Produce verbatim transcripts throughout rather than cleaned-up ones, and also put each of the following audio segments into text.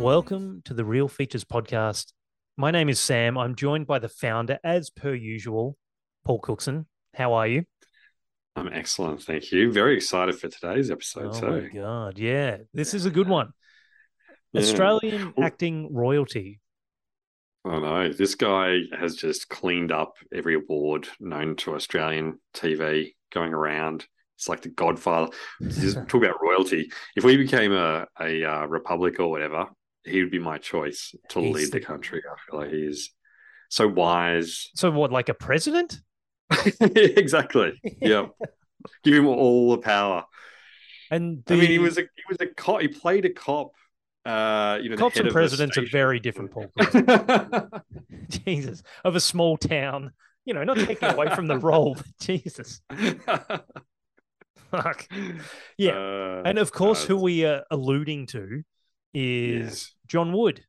Welcome to the Real Features Podcast. My name is Sam. I'm joined by the founder, as per usual, Paul Cookson. How are you? I'm excellent, thank you. Very excited for today's episode. Oh, so. my God, yeah. This is a good one. Yeah. Australian well, acting royalty. I know. This guy has just cleaned up every award known to Australian T V going around. It's like the Godfather. Just talk about royalty. If we became a, a uh, republic or whatever, he would be my choice to He's lead the country. I feel like he is so wise. So what, like a president? Exactly. Yeah, give him all the power. And the... I mean, he was a he was a cop. He played a cop. Uh, you know, cops and presidents are very different, Paul. Jesus, of a small town. You know, not taking away from the role, but Jesus. Fuck. Yeah, uh, and of course, uh, who we are alluding to is yes. John Wood,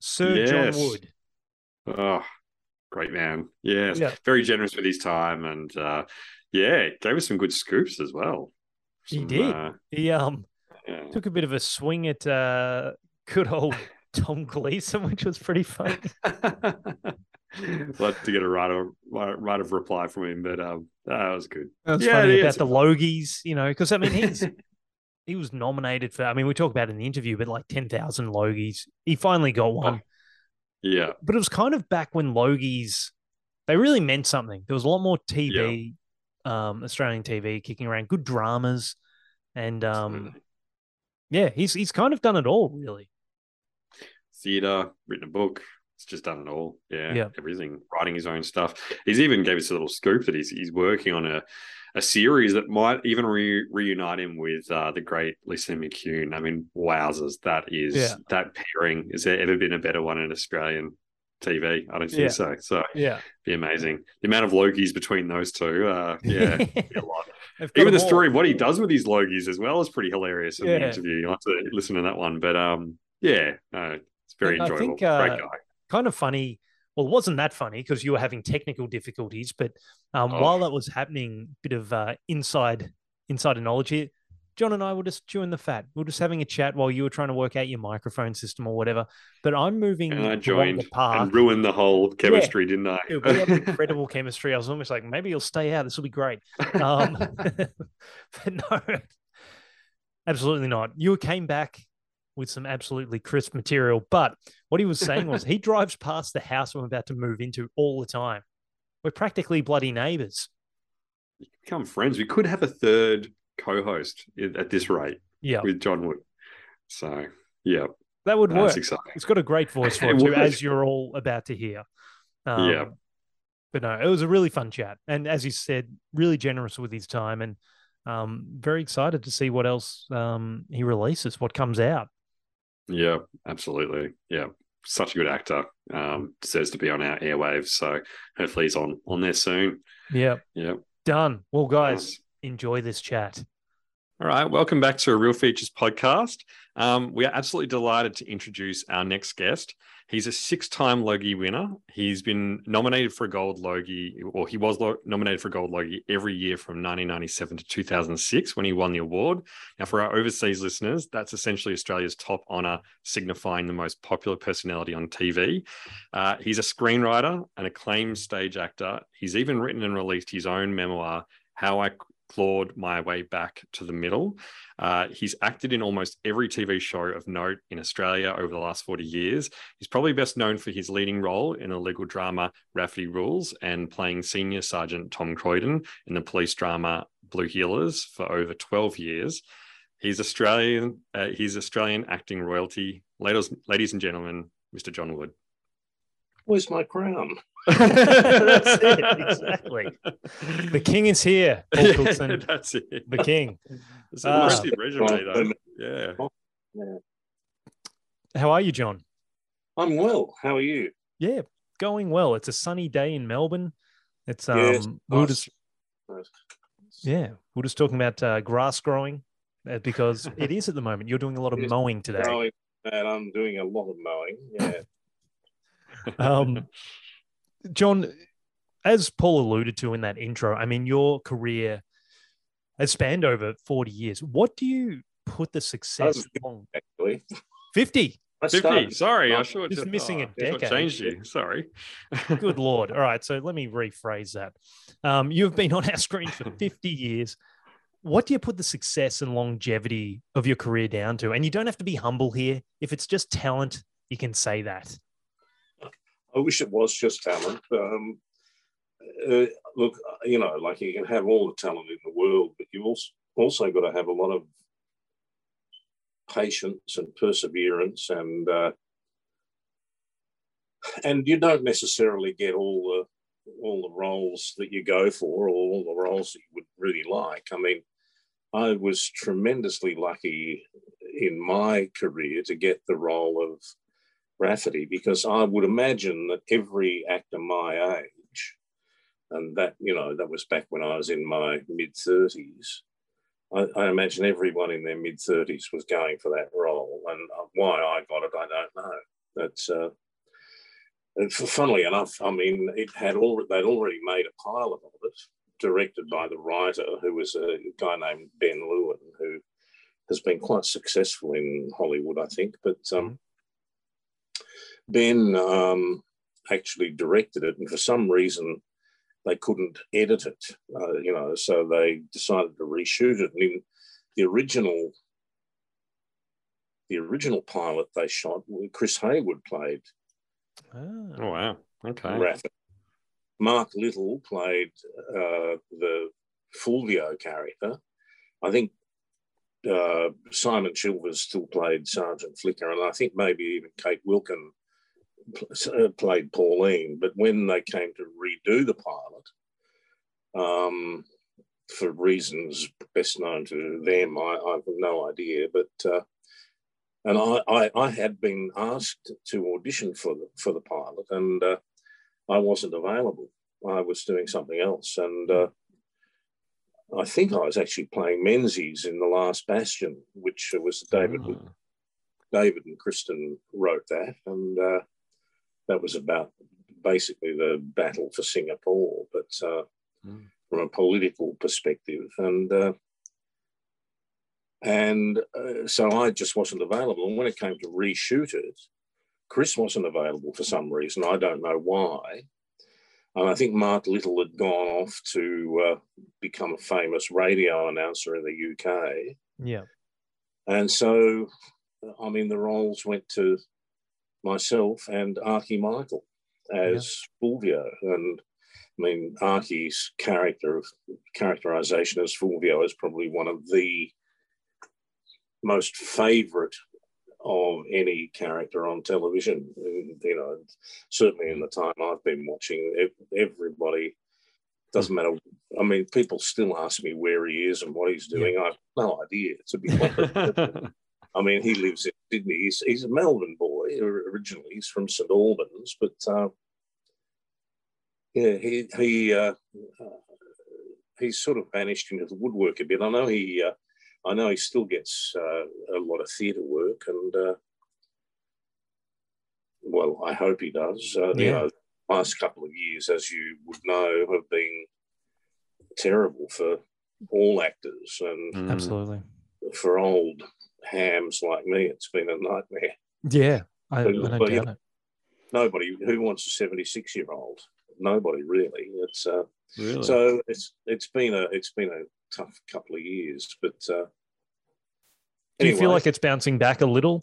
Sir yes. John Wood. Oh. Great man. Yes. Yeah. Very generous with his time. And uh, yeah, gave us some good scoops as well. Some, he did. Uh, he um yeah. took a bit of a swing at uh, good old Tom Gleeson, which was pretty fun. I'd love to get a right of, right of reply from him, but um, that was good. That was yeah, funny about the Logies, you know, because I mean, he's he was nominated for, I mean, we talk about it in the interview, but like ten thousand Logies. He finally got one. Oh. Yeah. But it was kind of back when Logies, they really meant something. There was a lot more T V, yeah. um, Australian T V kicking around, good dramas. And um, yeah, he's he's kind of done it all, really. Theatre, written a book. It's just done it all. Yeah, yeah. Everything, writing his own stuff. He's even gave us a little scoop that he's he's working on a, a series that might even re- reunite him with uh, the great Lisa McCune. I mean, wowzers, that is yeah. that pairing. Has there ever been a better one in Australian T V? I don't think yeah. so. So yeah, be amazing. The amount of Logies between those two, uh, yeah, a lot. Even the all. story of what he does with his Logies as well is pretty hilarious in yeah. the interview. You have to listen to that one, but um, yeah, no, it's very and enjoyable. I think, uh... great guy. Kind of funny. Well, it wasn't that funny because you were having technical difficulties, but um, oh. while that was happening, a bit of uh, inside insider knowledge here, John and I were just chewing the fat. We were just having a chat while you were trying to work out your microphone system or whatever. But I'm moving and I joined the park. And ruined the whole chemistry, yeah. didn't I? It was incredible chemistry. I was almost like, maybe you'll stay out. This will be great. Um, but no, absolutely not. You came back with some absolutely crisp material. But what he was saying was he drives past the house I'm about to move into all the time. We're practically bloody neighbours. You become friends. We could have a third co-host at this rate yep. with John Wood. So, yeah. That would That's work. Exciting. It's got a great voice for it, too, as you're all about to hear. Um, yeah. But no, it was a really fun chat. And as he said, really generous with his time and um, very excited to see what else um, he releases, what comes out. Yeah, absolutely. Yeah, such a good actor. Um, deserves to be on our airwaves. So hopefully he's on on there soon. Yeah. Yeah. Done. Well, guys, nice. Enjoy this chat. All right. Welcome back to a Real Features podcast. Um, we are absolutely delighted to introduce our next guest. He's a six-time Logie winner. He's been nominated for a Gold Logie, or he was lo- nominated for a Gold Logie every year from nineteen ninety-seven to two thousand six when he won the award. Now, for our overseas listeners, that's essentially Australia's top honour, signifying the most popular personality on T V. Uh, he's a screenwriter, an acclaimed stage actor. He's even written and released his own memoir, How I Clawed My Way Back to the Middle. Uh, he's acted in almost every T V show of note in Australia over the last forty years. He's probably best known for his leading role in the legal drama Rafferty's Rules and playing Senior Sergeant Tom Croydon in the police drama Blue Heelers for over twelve years. He's Australian, uh, he's Australian acting royalty. Ladies, ladies and gentlemen, Mister John Wood. where's my crown? That's it, exactly. The king is here, Paul Cookson. Yeah, that's it. The king. It's a impressive uh, resume, though. Yeah. How are you, John? I'm well. How are you? Yeah, going well. It's a sunny day in Melbourne. It's um, yeah, it's nice. we were just, yeah, we we're just talking about uh, grass growing uh, because it is at the moment. You're doing a lot of mowing today. Growing, and I'm doing a lot of mowing. Yeah. um. John, as Paul alluded to in that intro, I mean, your career has spanned over forty years. What do you put the success on? Actually, fifty. fifty. Sorry, I sure just missing a decade. Changed you. Sorry. Good Lord. All right, so let me rephrase that. Um, you've been on our screen for fifty years. What do you put the success and longevity of your career down to? And you don't have to be humble here. If it's just talent, you can say that. I wish it was just talent. Um, uh, look, you know, like you can have all the talent in the world, but you've also, also got to have a lot of patience and perseverance, and uh, and you don't necessarily get all the all the roles that you go for, or all the roles that you would really like. I mean, I was tremendously lucky in my career to get the role of Rafferty, because I would imagine that every actor my age, and that, you know, that was back when I was in my mid-thirties, I, I imagine everyone in their mid-thirties was going for that role, and why I got it, I don't know. That's, uh, and funnily enough, I mean, it had all, they'd already made a pilot of it, directed by the writer, who was a guy named Ben Lewin, who has been quite successful in Hollywood, I think, but... Um, Ben um, actually directed it, and for some reason they couldn't edit it, uh, you know, so they decided to reshoot it. And in the original, the original pilot they shot, Chris Haywood played. Oh, oh wow! Okay. Rafferty. Mark Little played uh, the Fulvio character. I think uh, Simon Chill still played Sergeant Flicker, and I think maybe even Kate Wilkin played Pauline. But when they came to redo the pilot, um, for reasons best known to them, I, I have no idea. But uh, and I, I, I had been asked to audition for the for the pilot, and uh, I wasn't available. I was doing something else, and uh, I think I was actually playing Menzies in The Last Bastion, which was David oh. David and Kristen wrote that, and. Uh, That was about basically the battle for Singapore, but uh, mm. from a political perspective. And uh, and uh, so I just wasn't available. And when it came to reshoot it, Chris wasn't available for some reason. I don't know why. And I think Mark Little had gone off to uh, become a famous radio announcer in the U K. Yeah. And so, I mean, the roles went to myself and Archie Michael as yeah. Fulvio. And I mean, Archie's character characterization as Fulvio is probably one of the most favorite of any character on television. You know, certainly in the time I've been watching, everybody, doesn't matter. I mean, people still ask me where he is and what he's doing. Yeah. I have no idea, to be honest. I mean, he lives in Sydney. He's, he's a Melbourne boy originally. He's from Saint Albans, but uh, yeah, he he uh, uh, he's sort of vanished into the woodwork a bit. I know he uh, I know he still gets uh, a lot of theatre work, and uh, well, I hope he does. Uh, yeah. You know, the last couple of years, as you would know, have been terrible for all actors, and absolutely for old hams like me, it's been a nightmare. Yeah, I, but, I don't doubt it. Nobody who wants a seventy-six-year-old. Nobody really. It's uh, really? So it's it's been a it's been a tough couple of years. But uh, anyway, do you feel like it's bouncing back a little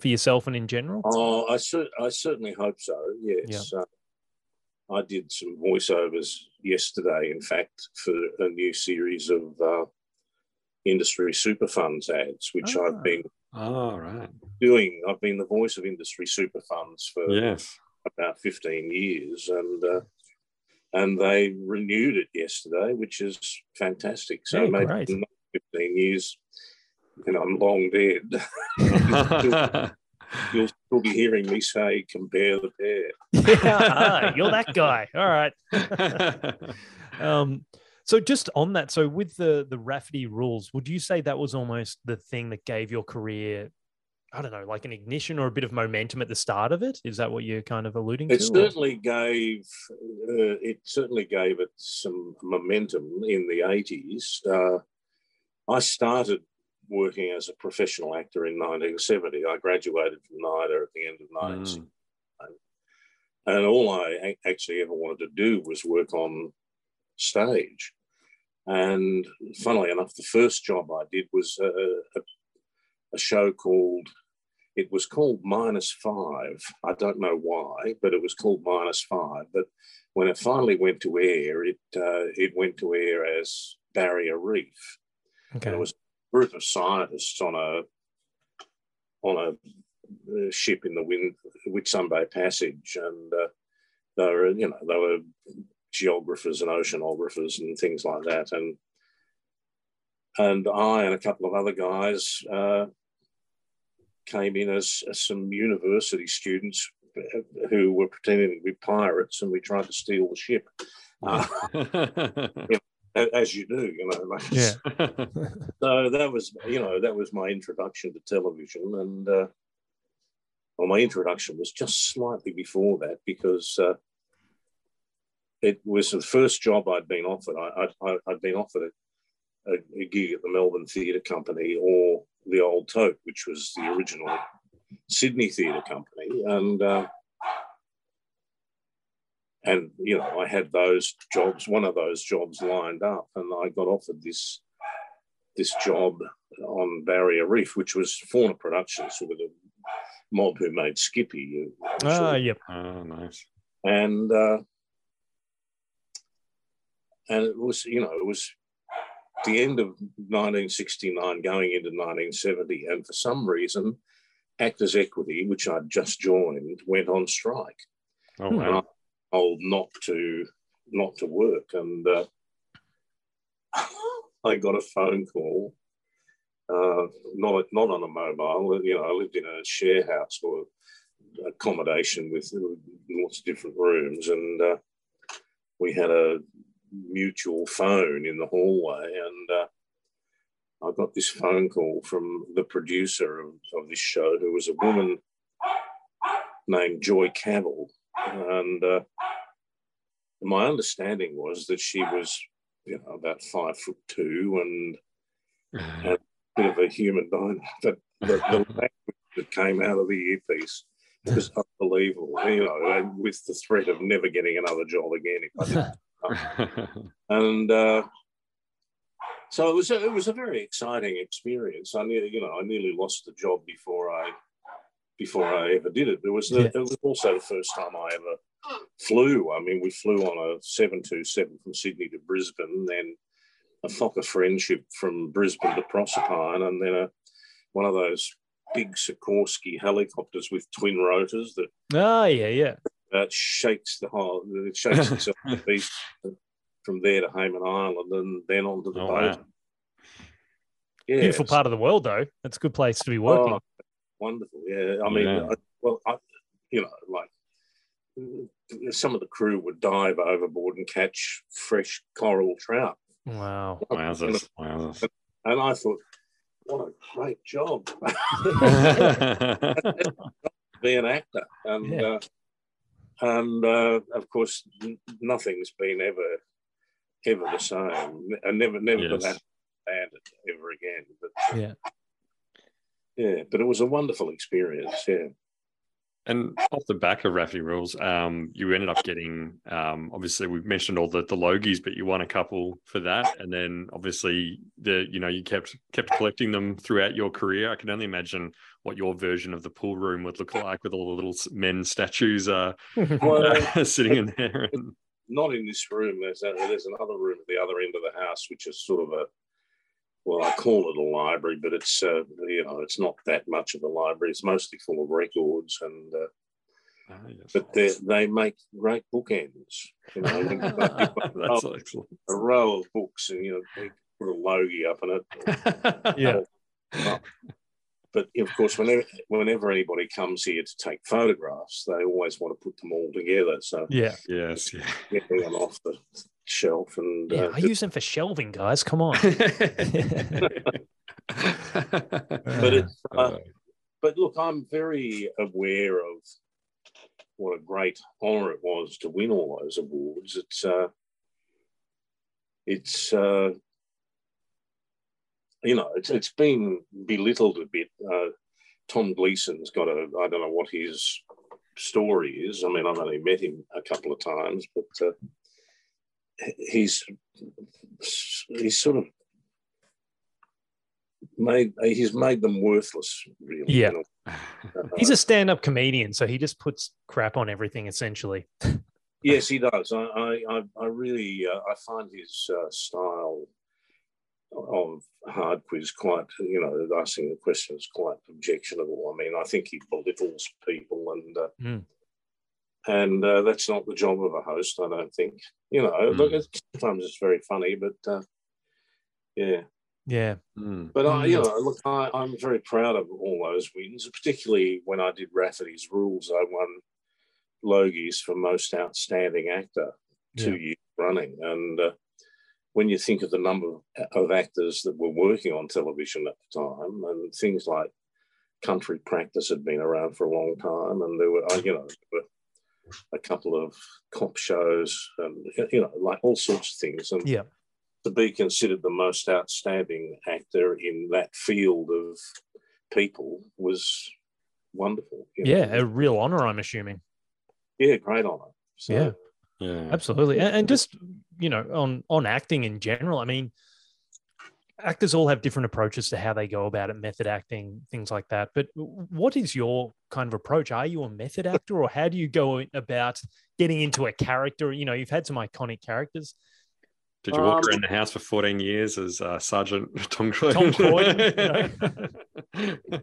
for yourself and in general? Oh, I cer I certainly hope so. Yes, yeah. uh, I did some voiceovers yesterday, in fact, for a new series of. Uh, Industry super funds ads, which oh. I've been oh, right. doing. I've been the voice of industry super funds for yes. about fifteen years, and uh, and they renewed it yesterday, which is fantastic. So hey, maybe great. fifteen years, and I'm long dead. You'll still be hearing me say, compare the pair. Yeah, you're that guy. All right. um, so just on that, so with the, the Rafferty Rules, would you say that was almost the thing that gave your career, I don't know, like an ignition or a bit of momentum at the start of it? Is that what you're kind of alluding it to? It certainly or? gave uh, it certainly gave it some momentum in the eighties. Uh, I started working as a professional actor in nineteen seventy. I graduated from NIDA at the end of nineteen seventy. Mm. And all I actually ever wanted to do was work on stage. And funnily enough, the first job I did was a, a, a show called, it was called Minus Five. I don't know why, but it was called Minus Five. But when it finally went to air, it, uh, it went to air as Barrier Reef. Okay. And it was group of scientists on a on a ship in the wind, Whitsunday Passage, and uh, they were, you know, they were geographers and oceanographers and things like that, and and I and a couple of other guys uh, came in as, as some university students who were pretending to be pirates, and we tried to steal the ship, uh, you know, as you do, you know. Like, yeah. So that was, you know, that was my introduction to television, and uh, well, my introduction was just slightly before that, because uh, it was the first job I'd been offered. I, I, I'd been offered a, a gig at the Melbourne Theatre Company or the Old Tote, which was the original Sydney Theatre Company, and. Uh, And, you know, I had those jobs, one of those jobs lined up, and I got offered this this job on Barrier Reef, which was Fauna Productions, with a mob who made Skippy. Actually. Oh, yep. Oh, nice. And, uh, and it was, you know, it was the end of nineteen sixty-nine going into nineteen seventy, and for some reason, Actors' Equity, which I'd just joined, went on strike. Oh, wow. Told not to not to work, and uh, I got a phone call, uh, not not on a mobile. You know, I lived in a share house or accommodation with lots of different rooms, and uh, we had a mutual phone in the hallway, and uh, I got this phone call from the producer of, of this show, who was a woman named Joy Cavill. And uh, my understanding was that she was, you know, about five foot two and a bit of a human dynamo. But the, the language that came out of the earpiece was unbelievable, you know, and with the threat of never getting another job again. If I didn't. And uh, so it was, a, it was a very exciting experience. I nearly, you know, I nearly lost the job before I. Before I ever did it. It was, the, yeah. It was also the first time I ever flew. I mean, we flew on a seven two seven from Sydney to Brisbane, then a Fokker Friendship from Brisbane to Proserpine, and then a, one of those big Sikorsky helicopters with twin rotors that oh, yeah, yeah. Uh, shakes the whole, it shakes itself to pieces from there to Hayman Island and then onto the oh, boat. Wow. Yeah, beautiful part of the world, though. That's a good place to be working. Oh, wonderful, yeah. I mean, yeah. I, well, I, you know, like some of the crew would dive overboard and catch fresh coral trout. Wow, wowzers, wowzers. And, and I thought, what a great job. Be an actor. And, yeah. uh, and uh, of course, nothing's been ever, ever the same. And never, never yes. that ever again. But, yeah. Yeah, but it was a wonderful experience, yeah. And off the back of Rafferty Rules, um, you ended up getting, um, obviously we've mentioned all the, the Logies, but you won a couple for that. And then obviously, the you know, you kept kept collecting them throughout your career. I can only imagine what your version of the pool room would look like with all the little men statues uh, well, uh, sitting in there. And... Not in this room. There's, a, there's another room at the other end of the house, which is sort of a, well, I call it a library, but it's uh, you know, it's not that much of a library. It's mostly full of records and uh, Oh, yes. But they make great bookends. You know, that's a excellent. A row of books, and you know, put a logie up in it. Or, yeah. Or, but of course, whenever whenever anybody comes here to take photographs, they always want to put them all together. So yeah, yes, yeah. Get them off the shelf, and yeah, uh, I use them for shelving, guys. Come on. But it's, uh, but look, I'm very aware of what a great honour it was to win all those awards. It's uh, it's uh, you know, it's it's been belittled a bit. Uh, Tom Gleeson's got a I don't know what his story is. I mean, I've only met him a couple of times, but uh, he's he's sort of made he's made them worthless, really. Yeah, you know? He's a stand-up comedian, so he just puts crap on everything, essentially. Yes, he does. I I I really uh, I find his uh, style of hard quiz quite, you know, asking the questions quite objectionable. I mean, I think he belittles people, and uh, mm. and uh, that's not the job of a host, I don't think. You know, mm. look, it's, sometimes it's very funny, but uh, yeah. Yeah, mm. but I, you know, look, I, I'm very proud of all those wins, particularly when I did Rafferty's Rules. I won Logies for Most Outstanding Actor two yeah. years running, and uh, when you think of the number of actors that were working on television at the time, and things like Country Practice had been around for a long time, and there were, you know, there were a couple of cop shows, and you know, like all sorts of things, and yeah. to be considered the most outstanding actor in that field of people was wonderful. You know? Yeah, a real honour, I'm assuming. Yeah, great honour. So, yeah. yeah, absolutely. And, and just, you know, on, on acting in general, I mean, actors all have different approaches to how they go about it, method acting, things like that. But what is your kind of approach? Are you a method actor, or how do you go about getting into a character? You know, you've had some iconic characters. Did you walk um, around the house for fourteen years as uh, Sergeant Tom Croydon? Tom Croydon, you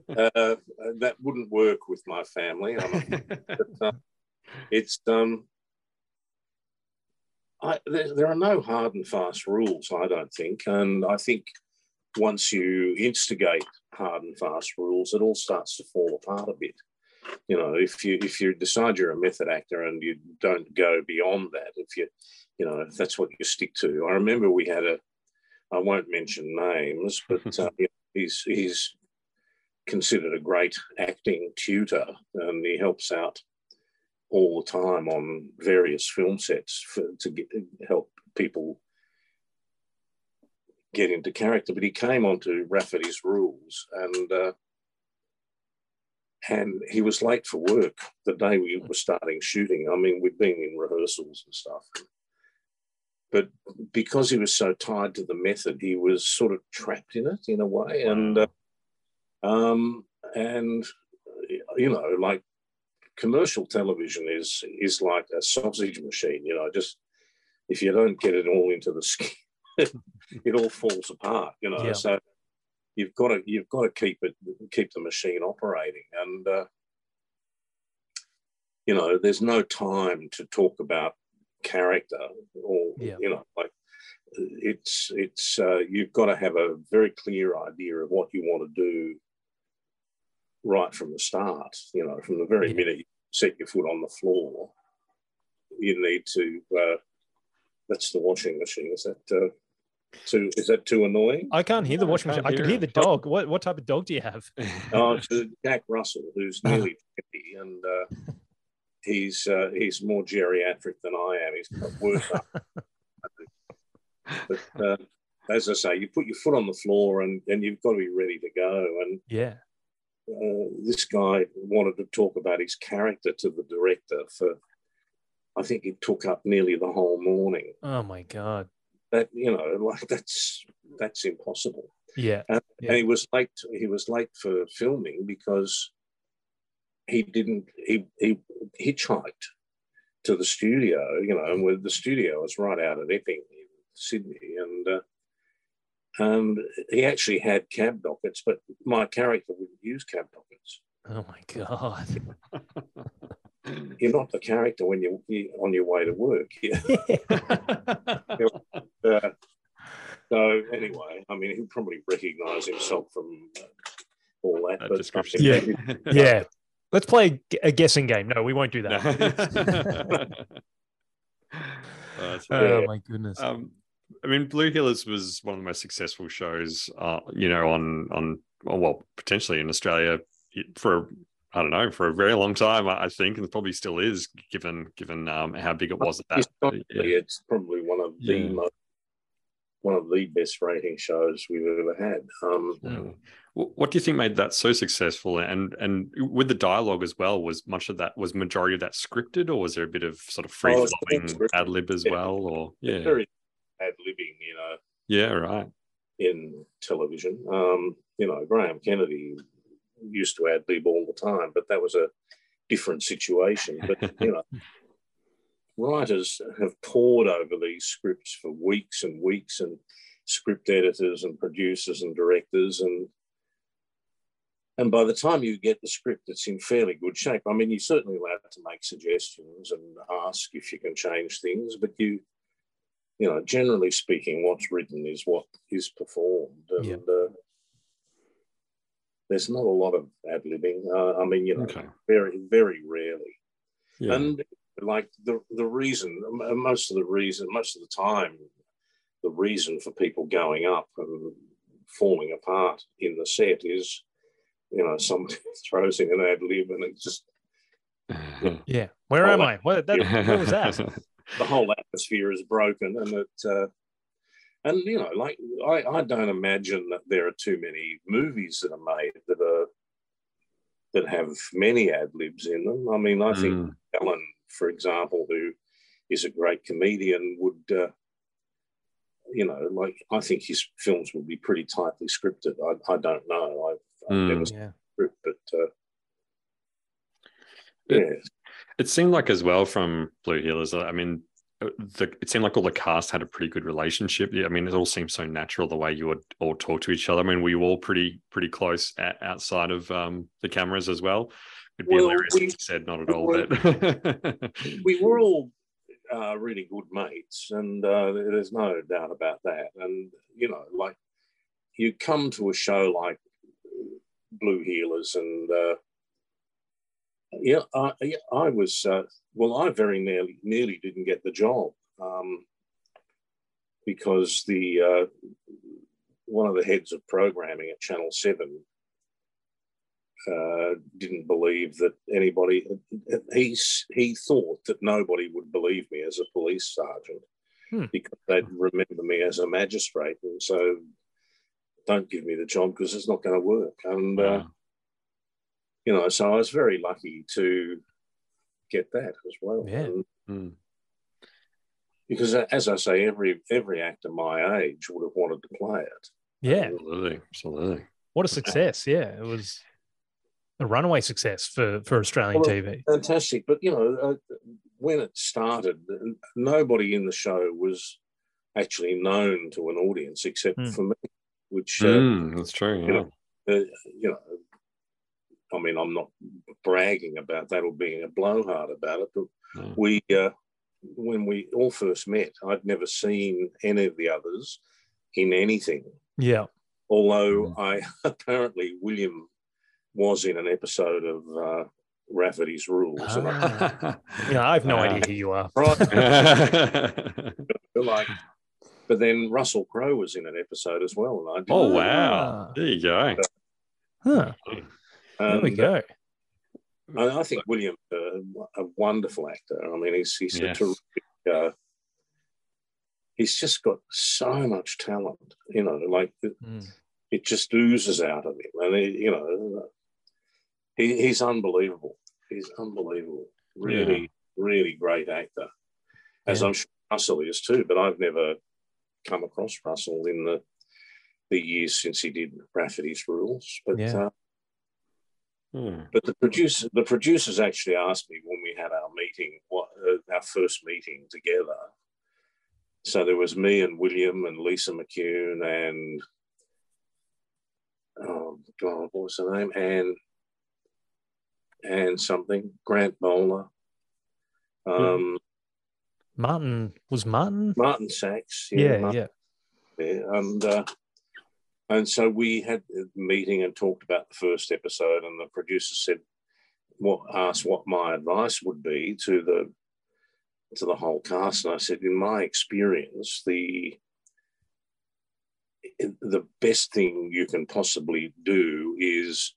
know? uh, that wouldn't work with my family. I'm a, but, uh, it's um, I, there, there are no hard and fast rules, I don't think, and I think once you instigate hard and fast rules, it all starts to fall apart a bit. You know, if you if you decide you're a method actor and you don't go beyond that, if you you know, if that's what you stick to. I remember we had a, I won't mention names, but uh, he's he's considered a great acting tutor, and he helps out all the time on various film sets for, to get, help people get into character. But he came onto Rafferty's Rules, and uh, and he was late for work the day we were starting shooting. I mean, we'd been in rehearsals and stuff. But because he was so tied to the method, he was sort of trapped in it in a way. Wow. And, uh, um, and you know, like commercial television is is like a sausage machine. You know, just if you don't get it all into the skin, it all falls apart. You know, yeah. So you've got to you've got to keep it keep the machine operating. And uh, you know, there's no time to talk about character, or yeah. you know, like it's it's uh, you've got to have a very clear idea of what you want to do right from the start. You know, from the very yeah. minute you set your foot on the floor, you need to. Uh, that's the washing machine. Is that uh, too? Is that too annoying? I can't hear the washing machine. I can hear the dog. What what type of dog do you have? Oh, it's Jack Russell, who's nearly fifty, and. Uh, He's uh, he's more geriatric than I am. He's got worse up. But uh, as I say, you put your foot on the floor, and, and you've got to be ready to go. And yeah, uh, this guy wanted to talk about his character to the director for, I think it took up nearly the whole morning. Oh my God! That you know, like that's that's impossible. Yeah, and, yeah. and he was late. He was late for filming because. He didn't. He he hitchhiked to the studio, you know, and with the studio was right out at Epping in Sydney, and uh, and he actually had cab dockets, but my character wouldn't use cab dockets. Oh my God! you're not the character when you're, you're on your way to work. Yeah. uh, so anyway, I mean, he'll probably recognise himself from all that. that but description. Yeah. yeah. Let's play a guessing game. No, we won't do that. uh, oh, my goodness. Um, I mean, Blue Heelers was one of the most successful shows, uh, you know, on, on, well, potentially in Australia for, I don't know, for a very long time, I think, and probably still is, given given um, how big it was at that. Exactly. Yeah. It's probably one of the yeah. most, one of the best rating shows we've ever had. Um, yeah. What do you think made that so successful? And and with the dialogue as well, was much of that, was majority of that scripted, or was there a bit of sort of free flowing oh, ad lib as yeah. well, or yeah, very ad libbing, you know? Yeah, right. In television, um, you know, Graham Kennedy used to ad lib all the time, but that was a different situation. But you know, writers have pored over these scripts for weeks and weeks, and script editors and producers and directors, and and by the time you get the script, it's in fairly good shape. I mean, you're certainly allowed to make suggestions and ask if you can change things, but you, you know, generally speaking, what's written is what is performed, and. Yeah. Uh, There's not a lot of ad-libbing. Uh, I mean, you know, okay. very, very rarely. Yeah. And like the, the reason, most of the reason, most of the time, the reason for people going up and falling apart in the set is, you know, somebody throws in an ad-lib and it's just... Yeah. Where am I? What, that, what was that? The whole atmosphere is broken, and it... Uh, And, you know, like, I, I don't imagine that there are too many movies that are made that are that have many ad-libs in them. I mean, I mm. think Ellen, for example, who is a great comedian, would, uh, you know, like, I think his films would be pretty tightly scripted. I, I don't know. I've, I've mm, never seen yeah. a script, but, uh, yeah. It, it seemed like as well from Blue Heelers, I mean, The, it seemed like all the cast had a pretty good relationship. I mean, it all seemed so natural the way you would all talk to each other. I mean, were you all pretty pretty close at, outside of um, the cameras as well? It'd be well, hilarious we, if you said not at we all. Were, but we were all uh, really good mates, and uh, there's no doubt about that. And, you know, like, you come to a show like Blue Heelers and... Uh, Yeah, I, yeah, I was, uh, well, I very nearly nearly didn't get the job um, because the uh, one of the heads of programming at Channel seven uh, didn't believe that anybody, he, he thought that nobody would believe me as a police sergeant hmm. because they'd remember me as a magistrate, and so don't give me the job because it's not going to work. And wow. uh, You know, so I was very lucky to get that as well. Yeah. Mm. Because, as I say, every every actor my age would have wanted to play it. Yeah, absolutely, absolutely. What a success! Yeah, it was a runaway success for for Australian well, T V. Fantastic, but you know, uh, when it started, nobody in the show was actually known to an audience except mm. for me. Which mm, uh, that's true. You yeah. know, uh, you know. I mean, I'm not bragging about that or being a blowhard about it, but mm. we, uh, when we all first met, I'd never seen any of the others in anything. Yeah. Although mm. I apparently William was in an episode of uh, Rafferty's Rules. Ah. And I, yeah, I have no uh, idea who you are. Right. like, but then Russell Crowe was in an episode as well. And I didn't oh know. Wow! There you go. Huh. There we go. Um, I think William's a, a wonderful actor. I mean, he's he's yes. a terrific. Uh, he's just got so much talent, you know. Like mm. it just oozes out of him, and he, you know, he, he's unbelievable. He's unbelievable. Really, yeah. really great actor, as yeah. I'm sure Russell is too. But I've never come across Russell in the the years since he did Rafferty's Rules, but. Yeah. Uh, Hmm. But the producer, the producers actually asked me when we had our meeting, what, uh, our first meeting together. So there was me and William and Lisa McCune and, oh God, what was her name? And, and something, Grant Bowler. Um, Martin was Martin. Martin Sachs. Yeah, yeah. Martin, yeah. yeah. And uh, and so we had a meeting and talked about the first episode, and the producer said, "What?" Asked what my advice would be to the to the whole cast, and I said, in my experience, the the best thing you can possibly do is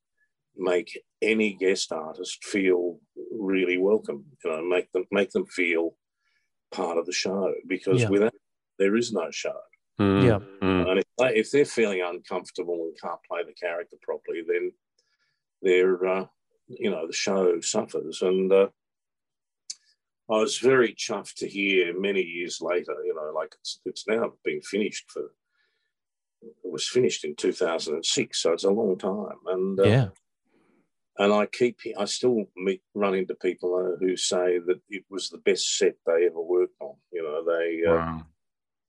make any guest artist feel really welcome. You know, make them make them feel part of the show, because yeah. without there is no show. Mm. Yeah, mm. And if, they, if they're feeling uncomfortable and can't play the character properly, then they're uh, you know the show suffers. And uh, I was very chuffed to hear many years later. You know, like it's it's now been finished for. It was finished in two thousand six, so it's a long time. And uh, yeah. And I keep, I still meet, run into people who say that it was the best set they ever worked on. You know, they uh, wow.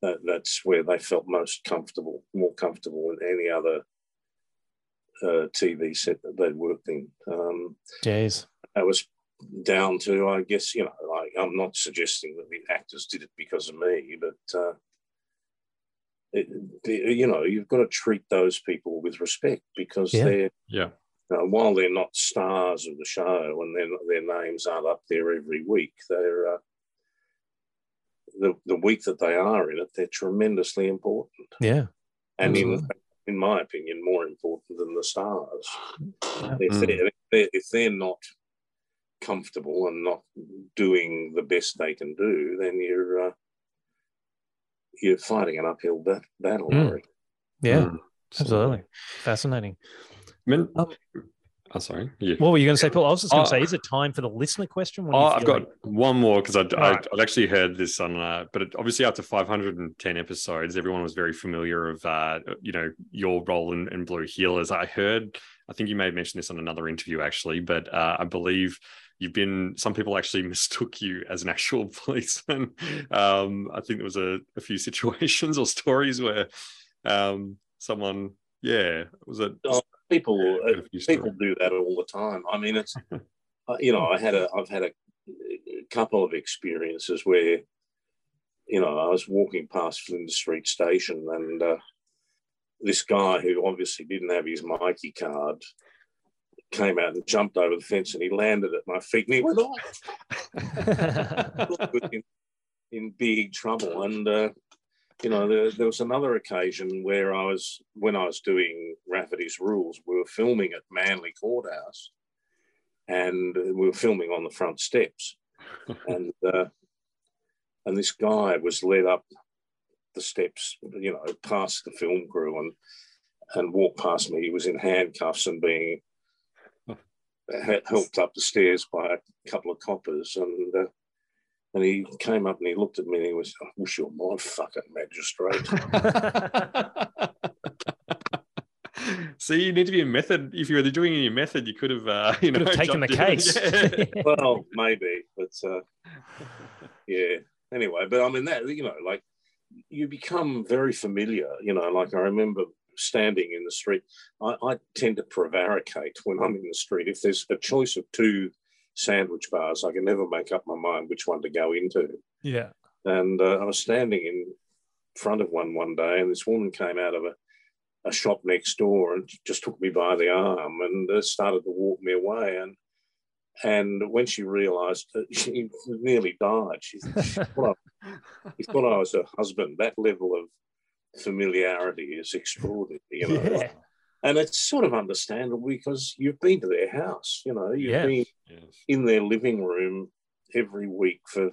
that, that's where they felt most comfortable, more comfortable than any other uh, T V set that they'd worked in. Um, Jeez, that was down to, I guess, you know, like I'm not suggesting that the actors did it because of me, but uh, it, you know, you've got to treat those people with respect because yeah. they're yeah. Now, while they're not stars of the show and not, their names aren't up there every week, they're uh, the the week that they are in it, they're tremendously important. Yeah, and in, in my opinion, more important than the stars. Yeah. If, mm. they're, if, they're, if they're not comfortable and not doing the best they can do, then you're uh, you're fighting an uphill bat- battle. Mm. Yeah, mm. absolutely, fascinating. I mean, um, oh, sorry. Yeah. What were you going to say, Paul? I was just going to uh, say, is it time for the listener question? When oh, I've got like... one more because I'd, right. I'd actually heard this on, uh, but it, obviously after five hundred ten episodes, everyone was very familiar of, uh, you know, your role in, in Blue Heelers. I heard, I think you may have mentioned this on another interview actually, but uh, I believe you've been, some people actually mistook you as an actual policeman. um, I think there was a, a few situations or stories where um, someone, yeah, was it? Oh. People, yeah, people do that all the time. I mean, it's you know, I had a, I've had a couple of experiences where, you know, I was walking past Flinders Street Station, and uh, this guy who obviously didn't have his Mikey card came out and jumped over the fence, and he landed at my feet, and he went off in, in big trouble. And uh, you know, there, there was another occasion where I was, when I was doing Rafferty's Rules, we were filming at Manly Courthouse, and we were filming on the front steps, and uh, and this guy was led up the steps, you know, past the film crew, and and walked past me. He was in handcuffs and being helped up the stairs by a couple of coppers, and. Uh, And he came up and he looked at me and he was, I wish you were my fucking magistrate. See, you need to be a method. If you were doing any method, you could have, uh, you could know, have taken the case. Yeah. Well, maybe, but uh, yeah. Anyway, but I mean that, you know, like you become very familiar. You know, like I remember standing in the street. I, I tend to prevaricate when I'm in the street. If there's a choice of two sandwich bars, I can never make up my mind which one to go into. Yeah. And uh, I was standing in front of one one day, and this woman came out of a, a shop next door and just took me by the arm and uh, started to walk me away. And and when she realised, she nearly died. She, she, thought I, she thought I was her husband. That level of familiarity is extraordinary, you know. Yeah. And it's sort of understandable because you've been to their house, you know, you've yes, been yes. in their living room every week for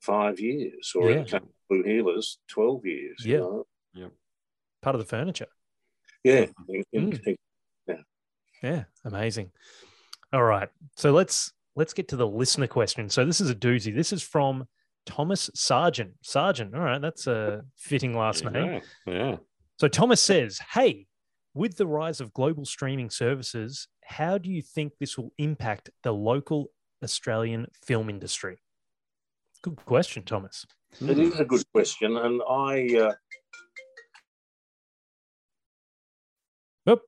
five years or yeah. in Blue Heelers, twelve years. Yeah. You know? Yeah. Part of the furniture. Yeah. Mm. Yeah. Yeah. Amazing. All right. So let's, let's get to the listener question. So this is a doozy. This is from Thomas Sargent. Sargent. All right. That's a fitting last yeah. name. Yeah. So Thomas says, hey, with the rise of global streaming services, how do you think this will impact the local Australian film industry? Good question, Thomas. It is a good question, and I... Uh... Oh,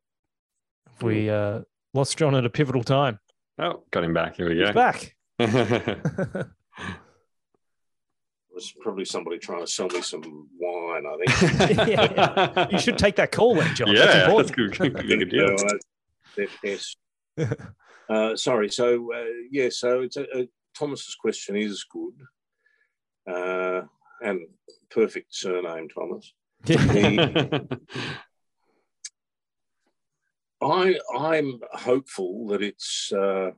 we uh, lost John at a pivotal time. Oh, got him back. Here we go. He's back. was probably somebody trying to sell me some wine, I think. Yeah. You should take that call then, John. Yeah, that's important. That's good, good deal. Uh, yes. Uh, sorry. So, uh, yeah, so it's a, a, Thomas's question is good. Uh, and perfect surname, Thomas. The, I, I'm hopeful that it's uh,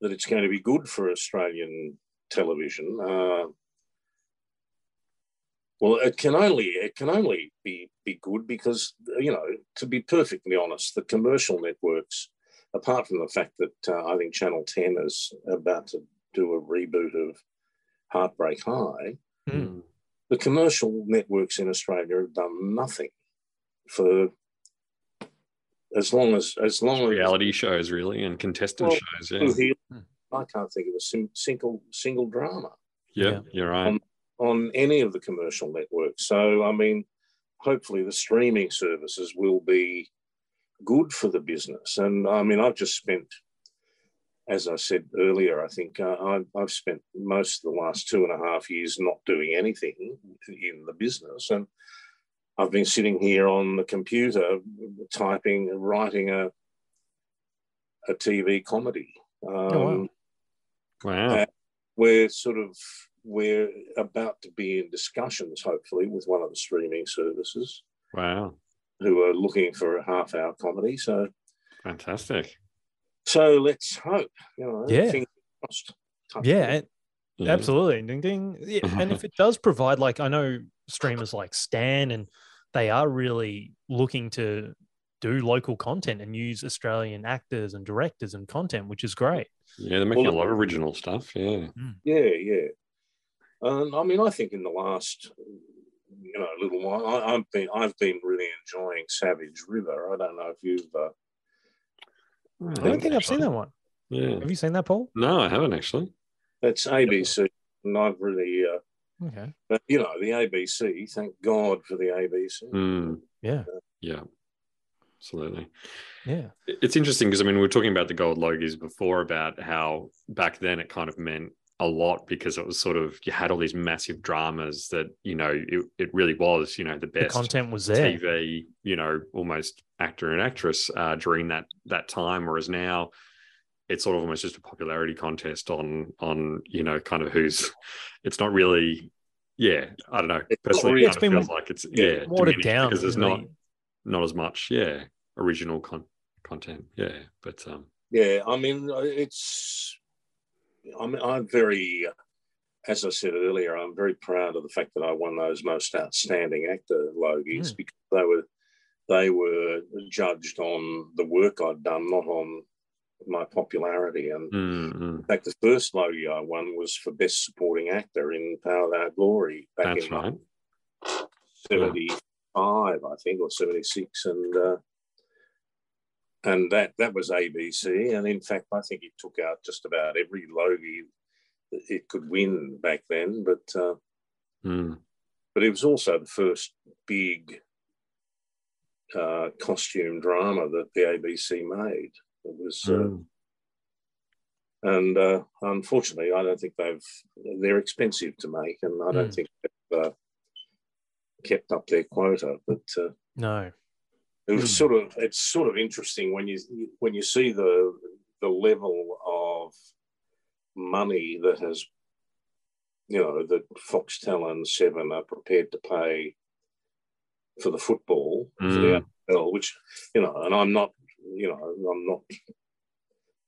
that it's going to be good for Australian television. Uh, well, it can only it can only be be good because, you know, to be perfectly honest, the commercial networks, apart from the fact that uh, I think Channel ten is about to do a reboot of Heartbreak High, mm. the commercial networks in Australia have done nothing for. As long as, as long as reality shows, really, and contestant well, shows, yeah. I can't think of a single single drama. Yeah, yeah. You're right. On, on any of the commercial networks. So, I mean, hopefully the streaming services will be good for the business. And I mean, I've just spent, as I said earlier, I think uh, I've, I've spent most of the last two and a half years not doing anything in the business, and I've been sitting here on the computer typing, writing a a T V comedy. Um, oh, wow. wow. We're sort of, we're about to be in discussions, hopefully, with one of the streaming services. Wow. Who are looking for a half hour comedy. So fantastic. So let's hope, you know, yeah. Fingers crossed. Yeah, yeah, absolutely. Ding, ding. Yeah. And if it does provide, like, I know streamers like Stan, and they are really looking to do local content and use Australian actors and directors and content, which is great. Yeah, they're making well, a lot of original stuff. Yeah, yeah, yeah. And um, I mean, I think in the last, you know, little while, I, I've been I've been really enjoying Savage River. I don't know if you've. Uh, I don't think actually. I've seen that one. Yeah, have you seen that, Paul? No, I haven't actually. That's A B C, and I've really. Uh, Okay, but you know the A B C. Thank God for the A B C. Mm, yeah, yeah, absolutely. Yeah, it's interesting because I mean we were talking about the Gold Logies before about how back then it kind of meant a lot because it was sort of you had all these massive dramas that you know it, it really was you know the best the content was there T V you know almost actor and actress uh, during that that time, whereas now it's sort of almost just a popularity contest on, on you know, kind of who's, it's not really, yeah, I don't know. Personally, it's been feels like it's, yeah, watered down. Because there's not, not as much, yeah, original con content, yeah. But, um, yeah, I mean, it's, I mean, I'm very, as I said earlier, I'm very proud of the fact that I won those most outstanding actor Logies mm. because they were, they were judged on the work I'd done, not on my popularity, and mm-hmm. in fact, the first Logie I won was for Best Supporting Actor in Power of Our Glory back That's in right. seventy-five, yeah. I think, or seventy-six, and uh, and that that was A B C, and in fact, I think it took out just about every Logie it could win back then, but uh, mm. but it was also the first big uh, costume drama that the A B C made. It was, uh, mm. and uh, unfortunately, I don't think they've. They're expensive to make, and I don't mm. think they've uh, kept up their quota. But uh, no, it was mm. sort of. It's sort of interesting when you when you see the the level of money that has, you know, that Foxtel and Seven are prepared to pay for the football, mm. for the A F L, which you know, and I'm not. You know, I'm not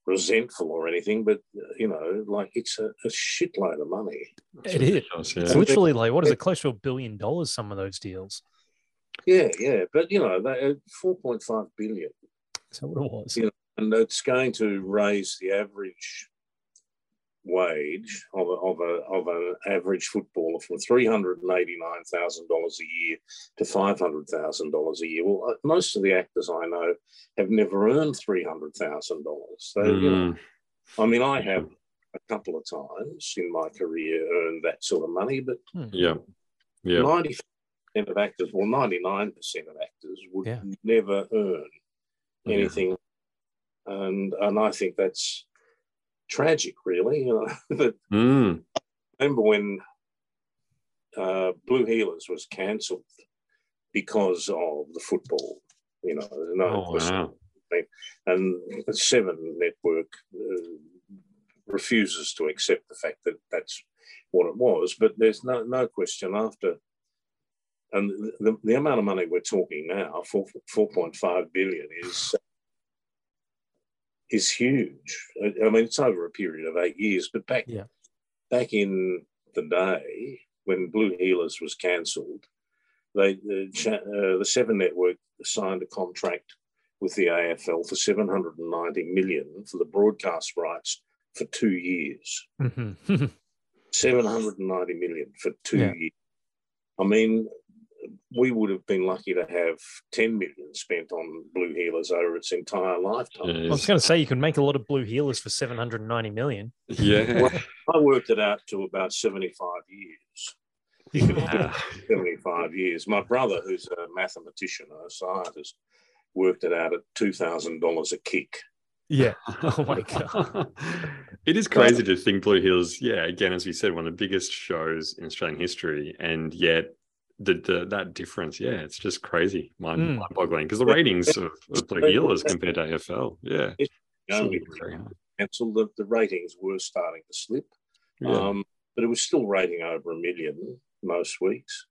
resentful or anything, but you know, like it's a, a shitload of money. It is. Yeah. It's literally like what is it, close to a billion dollars? Some of those deals. Yeah, yeah, but you know, they four point five billion. Is that what it was? You know, and it's going to raise the average wage of a, of a of an average footballer from three hundred and eighty nine thousand dollars a year to five hundred thousand dollars a year. Well, most of the actors I know have never earned three hundred thousand dollars. So, mm. you know, I mean, I have a couple of times in my career earned that sort of money, but yeah, yeah, ninety percent of actors, well, ninety nine percent of actors would yeah. never earn anything, yeah. and and I think that's tragic, really. You know, but mm. I remember when uh, Blue Heelers was cancelled because of the football. You know, no, oh, wow. And the Seven Network uh, refuses to accept the fact that that's what it was. But there's no no question after, and the, the amount of money we're talking now, four four point five billion is is huge. I mean, it's over a period of eight years. But back yeah. back in the day when Blue Heelers was cancelled, they the, uh, the Seven Network signed a contract with the A F L for seven hundred ninety million dollars for the broadcast rights for two years. Mm-hmm. seven hundred ninety million dollars for two yeah. years. I mean, we would have been lucky to have ten million dollars spent on Blue Heelers over its entire lifetime. Yes. I was going to say, you can make a lot of Blue Heelers for seven hundred ninety million dollars. Yeah. Well, I worked it out to about seventy-five years. You could have been seventy-five years. My brother, who's a mathematician and a scientist, worked it out at two thousand dollars a kick. Yeah. Oh, my God. It is crazy to think Blue Heelers, yeah, again, as we said, one of the biggest shows in Australian history, and yet the, the that difference, yeah, it's just crazy, mind, mm. mind-boggling, because the ratings of, of Blue Heelers compared to A F L, yeah. It's only very hard. And so the, the ratings were starting to slip, yeah. um, but it was still rating over a million most weeks,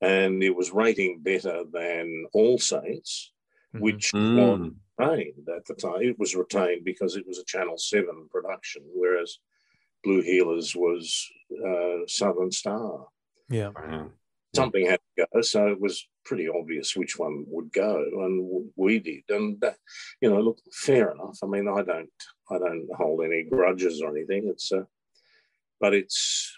and it was rating better than All Saints, which mm. was retained at the time. It was retained because it was a Channel seven production, whereas Blue Heelers was uh, Southern Star. Yeah. Wow. Something had to go, so it was pretty obvious which one would go, and we did. And, uh, you know, look, fair enough. I mean, I don't I don't hold any grudges or anything. It's, uh, But it's,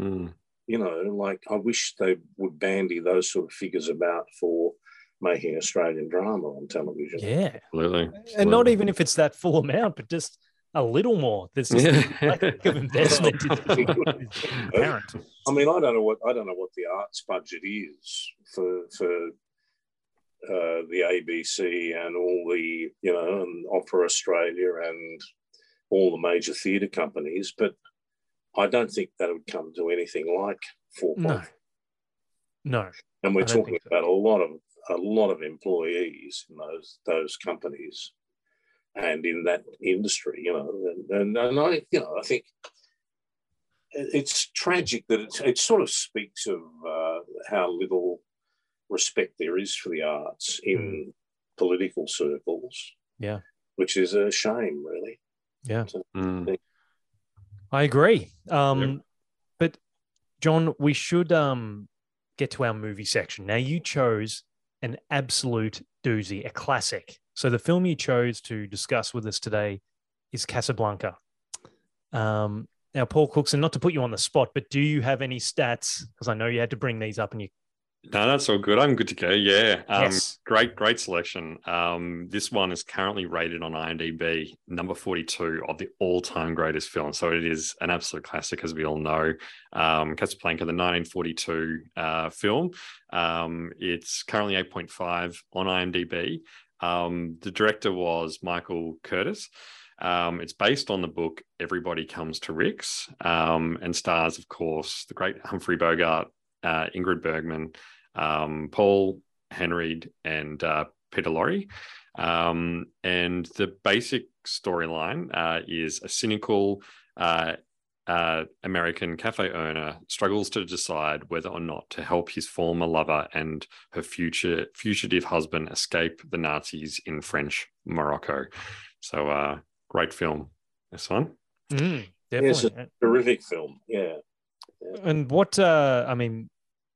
mm. you know, like I wish they would bandy those sort of figures about for making Australian drama on television. Yeah. Absolutely. Absolutely. And not even if it's that full amount, but just a little more. There's just yeah. lack of investment. Apparent. I mean, I don't know what I don't know what the arts budget is for for uh, the A B C and all the, you know, and Opera Australia and all the major theatre companies, but I don't think that would come to anything like four point. No. no. And we're talking so. about a lot of a lot of employees in those those companies and in that industry, you know, and, and, and I, you know, I think it's tragic that it's, it sort of speaks of uh, how little respect there is for the arts in mm. political circles. Yeah. Which is a shame, really. Yeah. So, mm. I agree. Um, yeah. But, John, we should um, get to our movie section. Now, you chose an absolute doozy, a classic. So the film you chose to discuss with us today is Casablanca. Um, now, Paul Cookson, not to put you on the spot, but do you have any stats? Because I know you had to bring these up and you... No, that's all good. I'm good to go, yeah. Um, yes. Great, great selection. Um, this one is currently rated on IMDb number forty-two of the all-time greatest films. So it is an absolute classic, as we all know. Um, Casablanca, the nineteen forty-two uh, film. Um, it's currently eight point five on IMDb. Um, the director was Michael Curtiz. Um, it's based on the book Everybody Comes to Rick's, um, and stars, of course, the great Humphrey Bogart, Uh, Ingrid Bergman, um, Paul Henreid, and uh, Peter Lorre. Um, and the basic storyline uh, is a cynical uh, uh, American cafe owner struggles to decide whether or not to help his former lover and her future fugitive husband escape the Nazis in French Morocco. So, uh, great film, this one. Mm, definitely. It's a terrific film, yeah. And what, uh, I mean,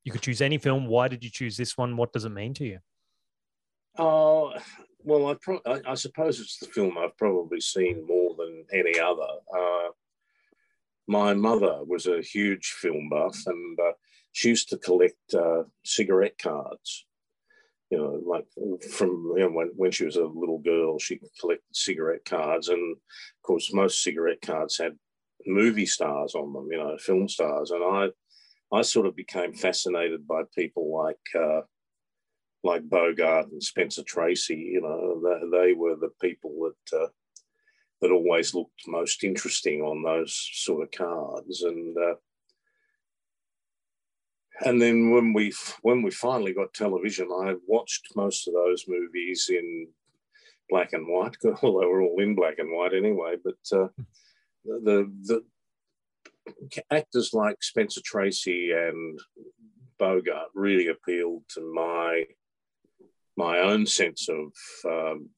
you could choose any film. Why did you choose this one? What does it mean to you? Oh, well, I, pro- I, I suppose it's the film I've probably seen more than any other. Uh, my mother was a huge film buff, and uh, she used to collect uh, cigarette cards. You know, like from you know, when, when she was a little girl, she collected cigarette cards. And, of course, most cigarette cards had movie stars on them, you know, film stars. And I I sort of became fascinated by people like uh, like Bogart and Spencer Tracy, you know. They, they were the people that uh, that always looked most interesting on those sort of cards. And uh, And then when we when we finally got television, I watched most of those movies in black and white. Well, they were all in black and white anyway. But uh, the the actors like Spencer Tracy and Bogart really appealed to my my own sense of um,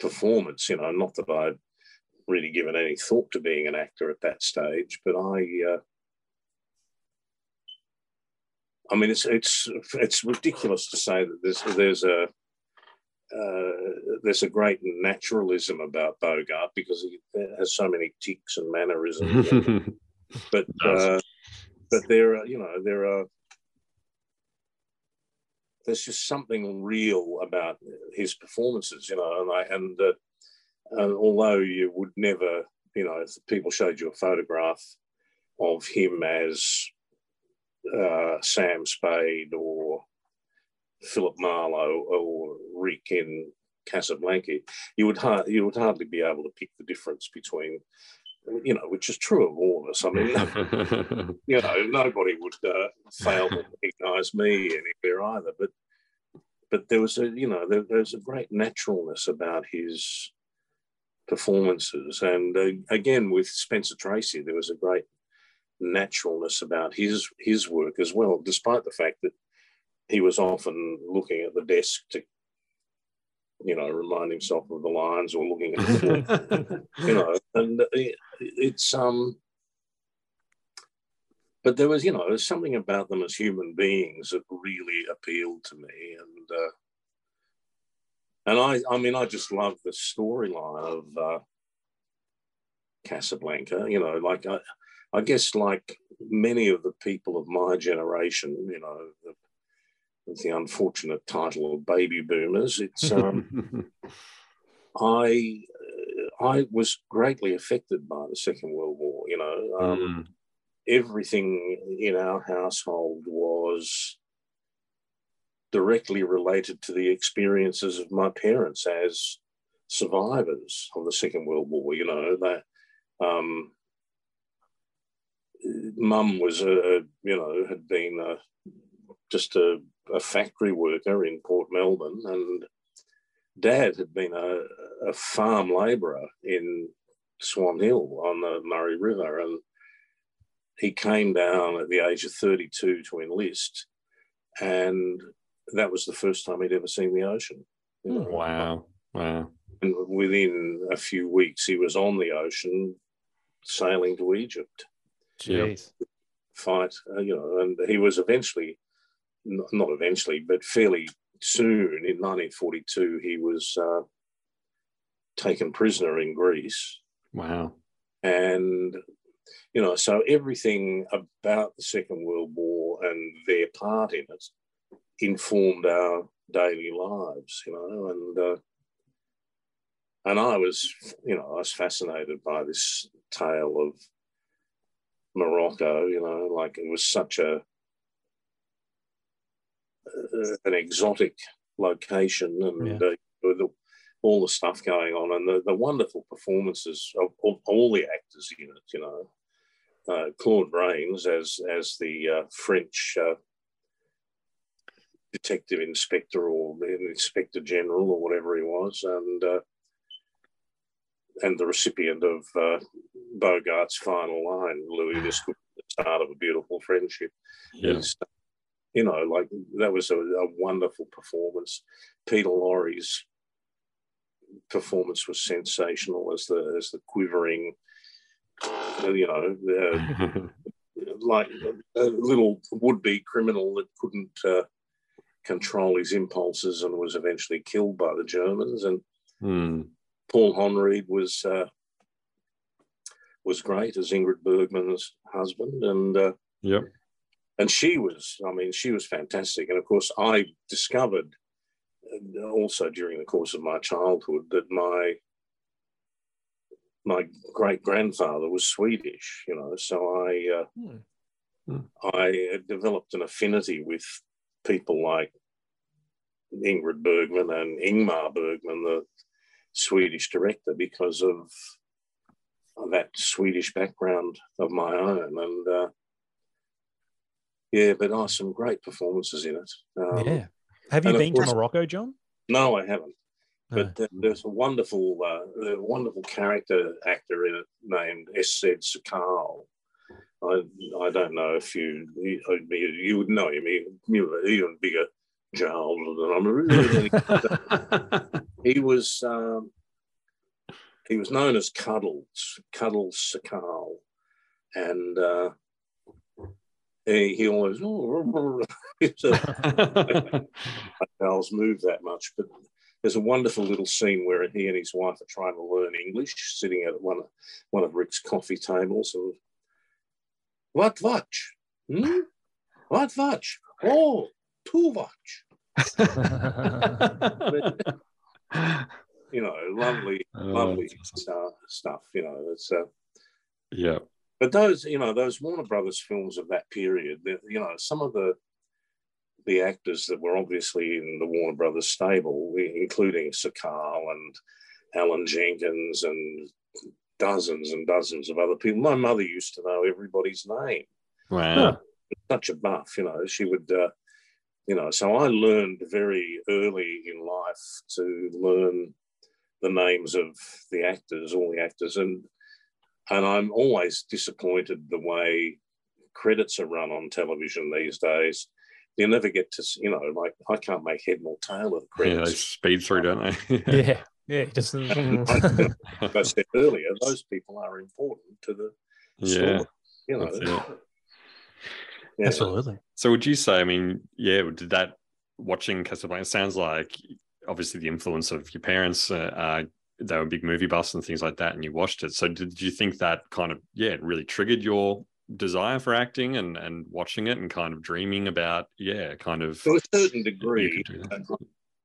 performance. You know, not that I'd really given any thought to being an actor at that stage, but I. Uh, I mean, it's it's it's ridiculous to say that there's there's a uh, there's a great naturalism about Bogart because he has so many tics and mannerisms. And, but uh, but there are you know there are there's just something real about his performances, you know, and I and uh, and although you would never, you know, if people showed you a photograph of him as Uh, Sam Spade or Philip Marlowe or Rick in Casablanca, you would hard, you would hardly be able to pick the difference between, you know, which is true of all of us. I mean, you know, nobody would uh, fail to recognise me anywhere either. But but there was a you know there, there's a great naturalness about his performances, and uh, again with Spencer Tracy, there was a great naturalness about his his work as well, despite the fact that he was often looking at the desk to, you know, remind himself of the lines or looking at the you know, and it, it's um. But there was, you know, there's something about them as human beings that really appealed to me, and uh, and I I mean I just love the storyline of uh, Casablanca, you know, like I. I guess, like many of the people of my generation, you know, the, with the unfortunate title of baby boomers, it's um, I I was greatly affected by the Second World War. You know, um, mm. everything in our household was directly related to the experiences of my parents as survivors of the Second World War. You know that. Um, Mum was a, you know, had been a, just a, a factory worker in Port Melbourne, and Dad had been a, a farm labourer in Swan Hill on the Murray River, and he came down at the age of thirty-two to enlist, and that was the first time he'd ever seen the ocean. You know? Wow, wow! And within a few weeks, he was on the ocean, sailing to Egypt. Jeez. Fight, uh, you know, and he was eventually, n- not eventually, but fairly soon in nineteen forty-two, he was uh, taken prisoner in Greece. Wow. And, you know, so everything about the Second World War and their part in it informed our daily lives, you know, and uh, and I was, you know, I was fascinated by this tale of Morocco, you know, like it was such a uh, an exotic location, and yeah. uh, the, all the stuff going on, and the, the wonderful performances of, of all the actors in it. You know, uh, Claude Rains as as the uh, French uh, detective inspector or inspector general or whatever he was, and uh, and the recipient of uh, Bogart's final line, Louis, this could be the start of a beautiful friendship. Yeah. So, you know, like that was a, a wonderful performance. Peter Lorre's performance was sensational as the as the quivering, you know, the, like a little would-be criminal that couldn't uh, control his impulses and was eventually killed by the Germans. And mm. Paul Henreid was uh, was great as Ingrid Bergman's husband, and uh, yeah, and she was, I mean, she was fantastic. And of course, I discovered also during the course of my childhood that my my great grandfather was Swedish. You know, so I uh, hmm. I developed an affinity with people like Ingrid Bergman and Ingmar Bergman, the Swedish director, because of that Swedish background of my own, and uh, Yeah, but oh, some great performances in it. Um, yeah. Have you been course, to Morocco, John? No, I haven't. No. But uh, there's a wonderful, uh, a wonderful character actor in it named S Z Sakall. I I don't know if you you, you would know him. He, even bigger jowls than I'm. Really, he was um, he was known as Cuddles, Cuddles Sakall, and uh, he, he always oh, so, Cuddles moved that much, but. There's a wonderful little scene where he and his wife are trying to learn English, sitting at one of, one of Rick's coffee tables. And what watch? Hmm? What watch? Oh, two watch. You know, lovely, oh, lovely awesome. stuff. You know, it's uh, yeah. But those, you know, those Warner Brothers films of that period, you know, some of the. the actors that were obviously in the Warner Brothers stable, including Sakall and Alan Jenkins and dozens and dozens of other people. My mother used to know everybody's name. Wow. Such a buff, you know. She would, uh, you know, so I learned very early in life to learn the names of the actors, all the actors. And, and I'm always disappointed the way credits are run on television these days. You never get to, you know, like I can't make head nor tail of the credits. Yeah, they speed through, don't they? yeah, yeah. Just like I said earlier, those people are important to the yeah, story, you know. Yeah. Absolutely. So, would you say? I mean, yeah, did that watching Casablanca sounds like obviously the influence of your parents? Uh, uh, they were big movie buffs and things like that, and you watched it. So, did you think that kind of yeah, it really triggered your desire for acting and and watching it and kind of dreaming about yeah kind of to a certain degree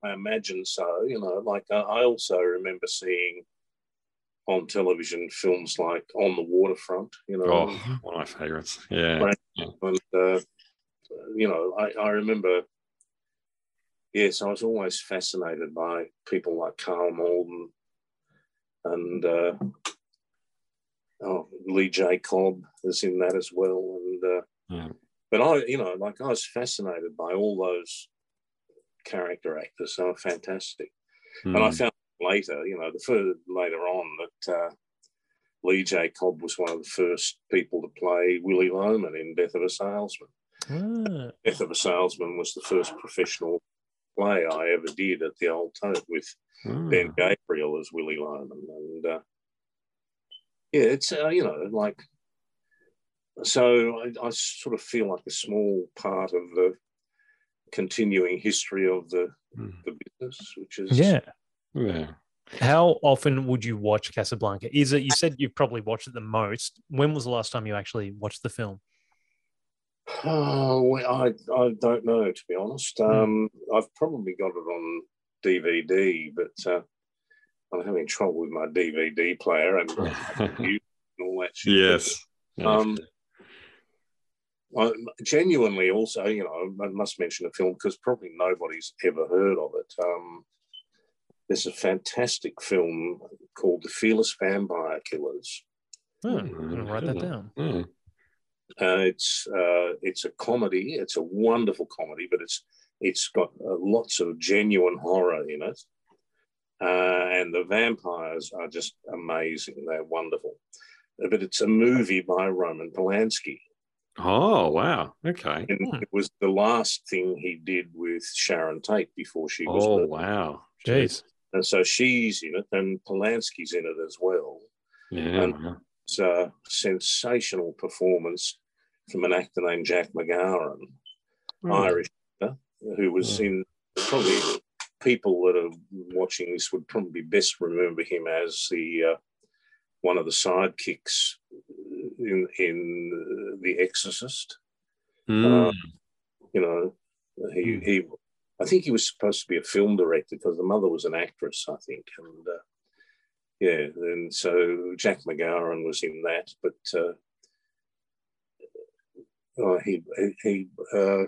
I imagine so, you know, like I also remember seeing on television films like On the Waterfront, you know, oh, one of my favorites. Yeah, and, uh, you know, I, I remember yes I was always fascinated by people like Carl Malden and uh Oh, Lee J. Cobb is in that as well, and uh, yeah. but I, you know, like I was fascinated by all those character actors. They were fantastic, mm. and I found later, you know, the further later on that uh, Lee J. Cobb was one of the first people to play Willie Loman in Death of a Salesman. Ah. Death of a Salesman was the first professional play I ever did at the Old Tote with ah. Ben Gabriel as Willie Loman, and. Uh, Yeah, it's, uh, you know, like, so I, I sort of feel like a small part of the continuing history of the, mm. the business, which is... Yeah. yeah. How often would you watch Casablanca? Is it, you said you've probably watched it the most. When was the last time you actually watched the film? Oh, I, I don't know, to be honest. Mm. Um, I've probably got it on D V D, but... Uh, I'm having trouble with my D V D player and, and all that shit. Yes. Um, I, genuinely also, you know, I must mention a film because probably nobody's ever heard of it. Um, there's a fantastic film called The Fearless Vampire Killers. Oh, I'm going to write that down. Mm. Uh, it's, uh, it's a comedy. It's a wonderful comedy, but it's it's got uh, lots of genuine horror in it. Uh, and the vampires are just amazing. They're wonderful. But it's a movie by Roman Polanski. Oh, wow. Okay. And yeah. It was the last thing he did with Sharon Tate before she was Oh, murdered. Wow. Jeez. And so she's in it and Polanski's in it as well. Yeah. And it's a sensational performance from an actor named Jack McGowan, oh. Irish actor, who was yeah. in probably... People that are watching this would probably best remember him as the uh, one of the sidekicks in in The Exorcist. Mm. Uh, you know, he mm. he. I think he was supposed to be a film director because the mother was an actress, I think, and uh, yeah. And so Jack McGowan was in that, but uh, uh, he he uh,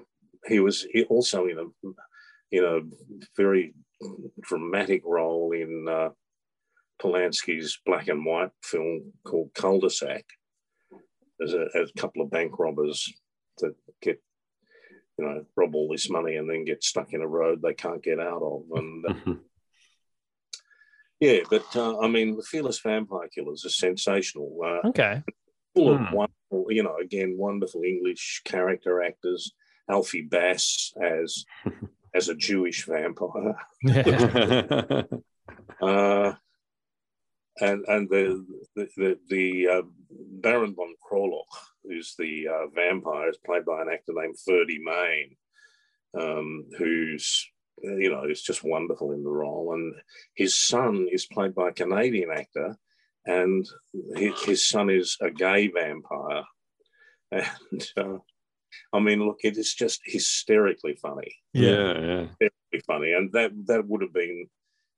he was also in a. in a very dramatic role in uh, Polanski's black and white film called Cul-de-Sac. There's a, a couple of bank robbers that get you know, rob all this money and then get stuck in a road they can't get out of. And uh, mm-hmm. yeah, but uh, I mean, The Fearless Vampire Killers is sensational. Uh, okay. Full mm. of wonderful, you know, again, wonderful English character actors. Alfie Bass as as a Jewish vampire. uh, and and the the, the, the uh, Baron von Kroloch, who's the uh, vampire, is played by an actor named Ferdy Mayne, um, who's, you know, is just wonderful in the role. And his son is played by a Canadian actor, and his son is a gay vampire. And uh, I mean, look, it is just hysterically funny. Yeah, yeah. Hysterically funny. And that that would have been,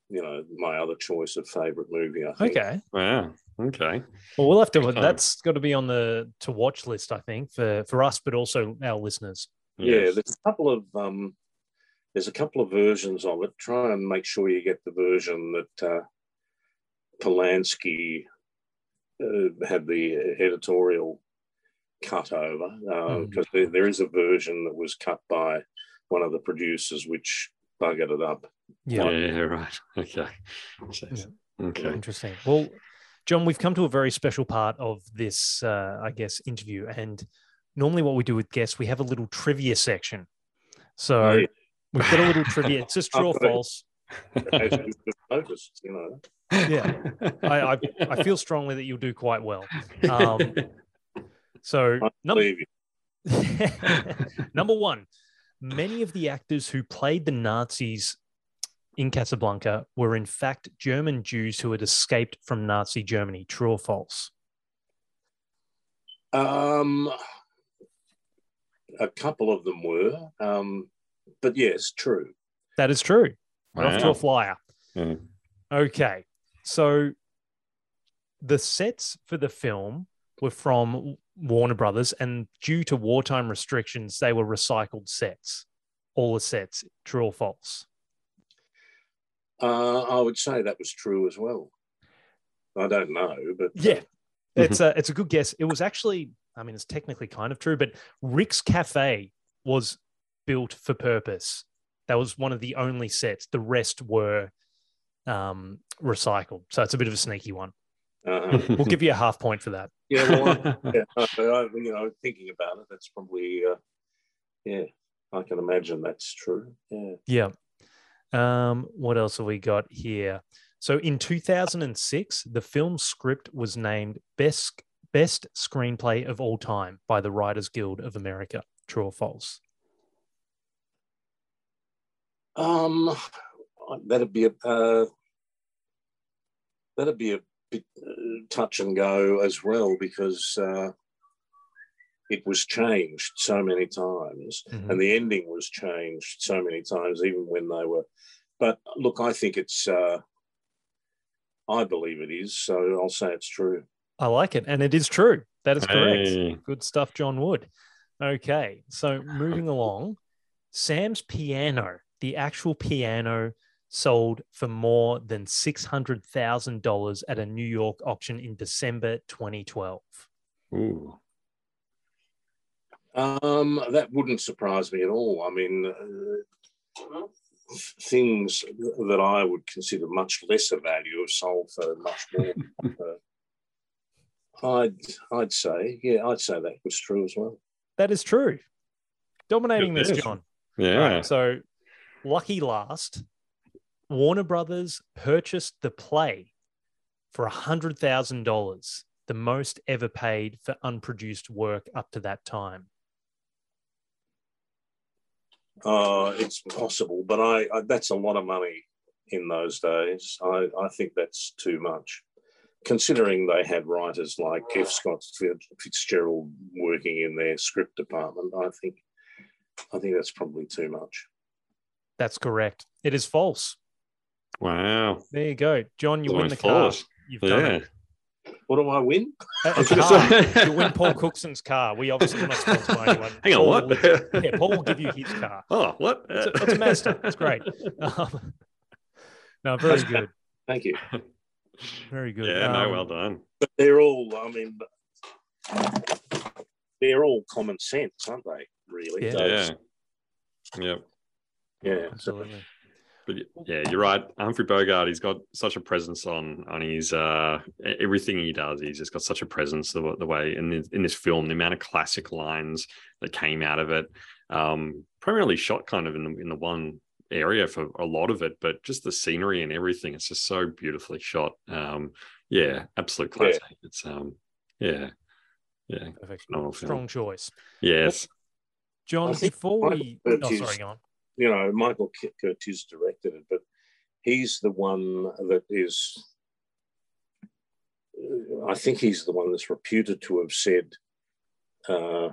you know, my other choice of favourite movie, I think. Okay. Wow. Okay. Well, we'll have to, that's got to be on the to watch list, I think, for, for us, but also our listeners. Yeah, yes. There's a couple of, um, there's a couple of versions of it. Try and make sure you get the version that uh, Polanski uh, had the editorial cut over, because uh, mm. there, there is a version that was cut by one of the producers which buggered it up. Yeah, yeah, right. Okay. Yeah. Okay. Interesting. Well, John, we've come to a very special part of this, uh, I guess, interview. And normally what we do with guests, we have a little trivia section. So yeah. we've got a little trivia. It's just true or false. As you just noticed, you know. Yeah. I, I, I feel strongly that you'll do quite well. Um, So number, number one, many of the actors who played the Nazis in Casablanca were in fact German Jews who had escaped from Nazi Germany. True or false? Um, a couple of them were, um, but yes, true. That is true. Wow. Off to a flyer. Mm. Okay, so the sets for the film were from Warner Brothers, and due to wartime restrictions, they were recycled sets. All the sets. True or false? Uh, I would say that was true as well. I don't know, but yeah, it's a it's a good guess. It was actually, I mean, it's technically kind of true, but Rick's Cafe was built for purpose. That was one of the only sets. The rest were um, recycled, so it's a bit of a sneaky one. Uh, we'll give you a half point for that. Yeah, well, I, yeah, I, I, you know, thinking about it, that's probably, uh, yeah, I can imagine that's true. Yeah. Yeah. Um, what else have we got here? So in two thousand six, the film script was named Best Best Screenplay of All Time by the Writers Guild of America. True or false? Um, that'd be a uh, that'd be a bit touch and go as well, because uh, it was changed so many times, mm-hmm. and the ending was changed so many times, even when they were. But look, I think it's, uh, I believe it is, so I'll say it's true. I like it, and it is true. That is correct. Hey. Good stuff, John Wood. Okay, so moving along, Sam's piano, the actual piano, sold for more than six hundred thousand dollars at a New York auction in December twenty twelve. Ooh. Um, that wouldn't surprise me at all. I mean, uh, things that I would consider much lesser value have sold for much more. uh, I'd, I'd say, yeah, I'd say that was true as well. That is true. Dominating this, John. Yeah. Right, so, lucky last. Warner Brothers purchased the play for one hundred thousand dollars, the most ever paid for unproduced work up to that time. Uh, it's possible, but I, I that's a lot of money in those days. I, I think that's too much, considering they had writers like F. Scott Fitzgerald working in their script department. I think, I think that's probably too much. That's correct. It is false. Wow. There you go. John, you win the car. You've done yeah. it. What do I win? You win Paul Cookson's car. We obviously are not sponsored by anyone. Hang Paul on, what? Will, yeah, Paul will give you his car. Oh, what? It's a, it's a Mazda. It's great. Um, no, very good. Thank you. Very good. Yeah, um, no, well done. But they're all, I mean, they're all common sense, aren't they, really? Yeah. Those, yeah. Yeah. Yeah. Absolutely. But yeah, you're right. Humphrey Bogart, he's got such a presence on on his uh, everything he does. He's just got such a presence the, the way in this, in this film, the amount of classic lines that came out of it, um, primarily shot kind of in the, in the one area for a lot of it, but just the scenery and everything, it's just so beautifully shot. Um, yeah, absolute classic. Yeah. It's um, yeah, yeah, strong film. Choice. Yes, well, John. Before we, oh sorry, go on. You know, Michael Curtiz directed it, but he's the one that is, I think he's the one that's reputed to have said, uh,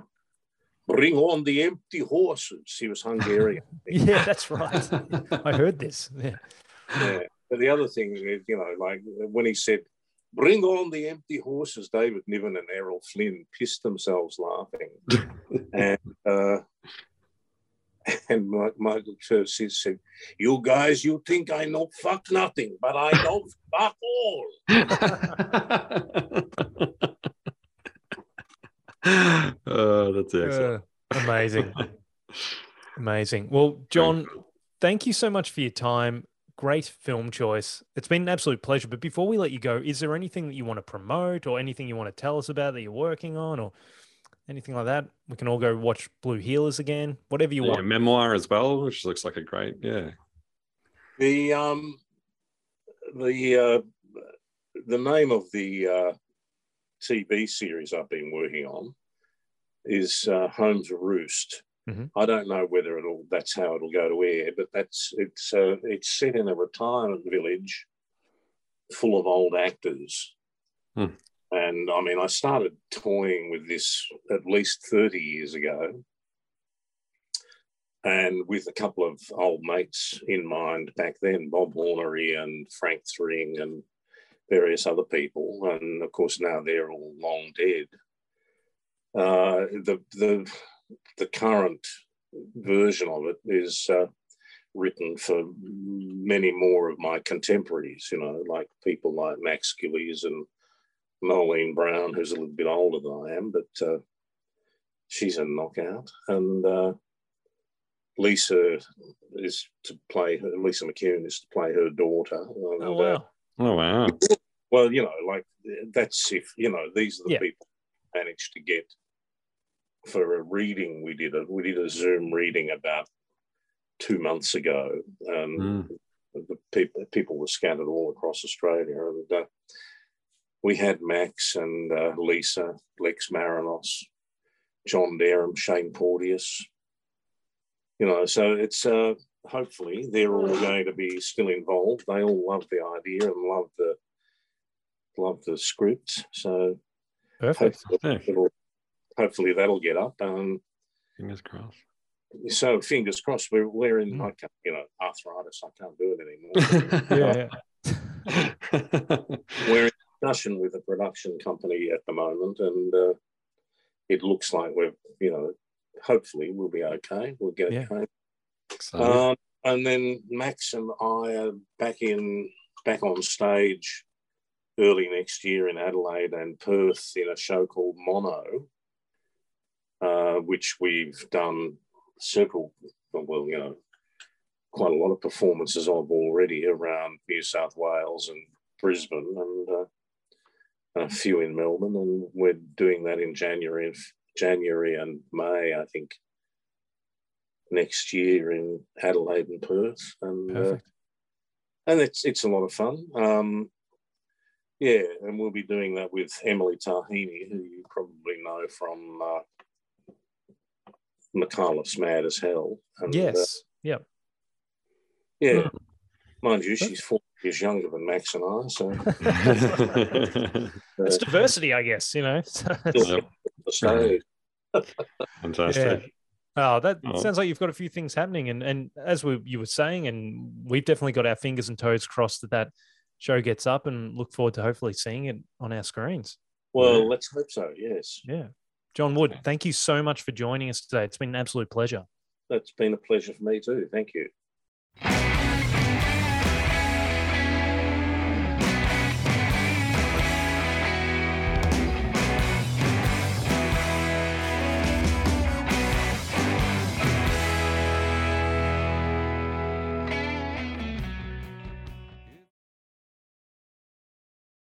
bring on the empty horses. He was Hungarian. Yeah, that's right. I heard this. Yeah. Yeah. But the other thing, you know, like when he said, bring on the empty horses, David Niven and Errol Flynn pissed themselves laughing. and, uh, And Michael Curtiz said, you guys, you think I know fuck nothing, but I know fuck all. Oh, that's excellent. Uh, amazing. Amazing. Well, John, thank you so much for your time. Great film choice. It's been an absolute pleasure. But before we let you go, is there anything that you want to promote or anything you want to tell us about that you're working on or anything like that? We can all go watch Blue Heelers again, whatever you yeah, want. Memoir as well, which looks like a great, yeah. The um, the uh, the name of the uh, T V series I've been working on is uh, Home's Roost. Mm-hmm. I don't know whether it'll that's how it'll go to air, but that's it's uh, it's set in a retirement village full of old actors. Hmm. And, I mean, I started toying with this at least thirty years ago and with a couple of old mates in mind back then, Bob Hornery and Frank Thring and various other people. And, of course, now they're all long dead. Uh, the, the, the current version of it is uh, written for many more of my contemporaries, you know, like people like Max Gillies and Nolene Brown, who's a little bit older than I am, but uh, she's a knockout. And uh, Lisa is to play her, Lisa McCune is to play her daughter. And, oh, wow. Uh, oh, wow. Well, you know, like that's if, you know, these are the yeah. people I managed to get for a reading we did. A, we did a Zoom reading about two months ago. Um, mm. The people, people were scattered all across Australia. And uh, we had Max and uh, Lisa, Lex Marinos, John Derham, Shane Porteous. You know, so it's uh, hopefully they're all going to be still involved. They all love the idea and love the love the script. So perfect. Hopefully, it'll, hopefully that'll get up. Um, fingers crossed. So fingers crossed. We're we're in mm. I you know arthritis. I can't do it anymore. yeah. yeah. We're in discussion with a production company at the moment, and uh, it looks like we're, you know, hopefully we'll be okay. We'll get yeah. okay. Um, and then Max and I are back in, back on stage early next year in Adelaide and Perth in a show called Mono, uh, which we've done several, well, you know, quite a lot of performances of already around New South Wales and Brisbane and uh, a few in Melbourne, and we're doing that in January, January and May, I think, next year in Adelaide and Perth, and perfect. Uh, and it's it's a lot of fun. Um, yeah, and we'll be doing that with Emily Tarhini, who you probably know from uh, McAuliffe's Mad as Hell. And, yes. Uh, yep. Yeah. Yeah. Mm. Mind you, she's four years younger than Max and I, so it's uh, diversity, I guess. You know, fantastic. Yeah. Oh, that oh. sounds like you've got a few things happening, and and as we you were saying, and we've definitely got our fingers and toes crossed that that show gets up, and look forward to hopefully seeing it on our screens. Well, yeah. Let's hope so. Yes. Yeah, John Wood, thank you so much for joining us today. It's been an absolute pleasure. It's been a pleasure for me too. Thank you.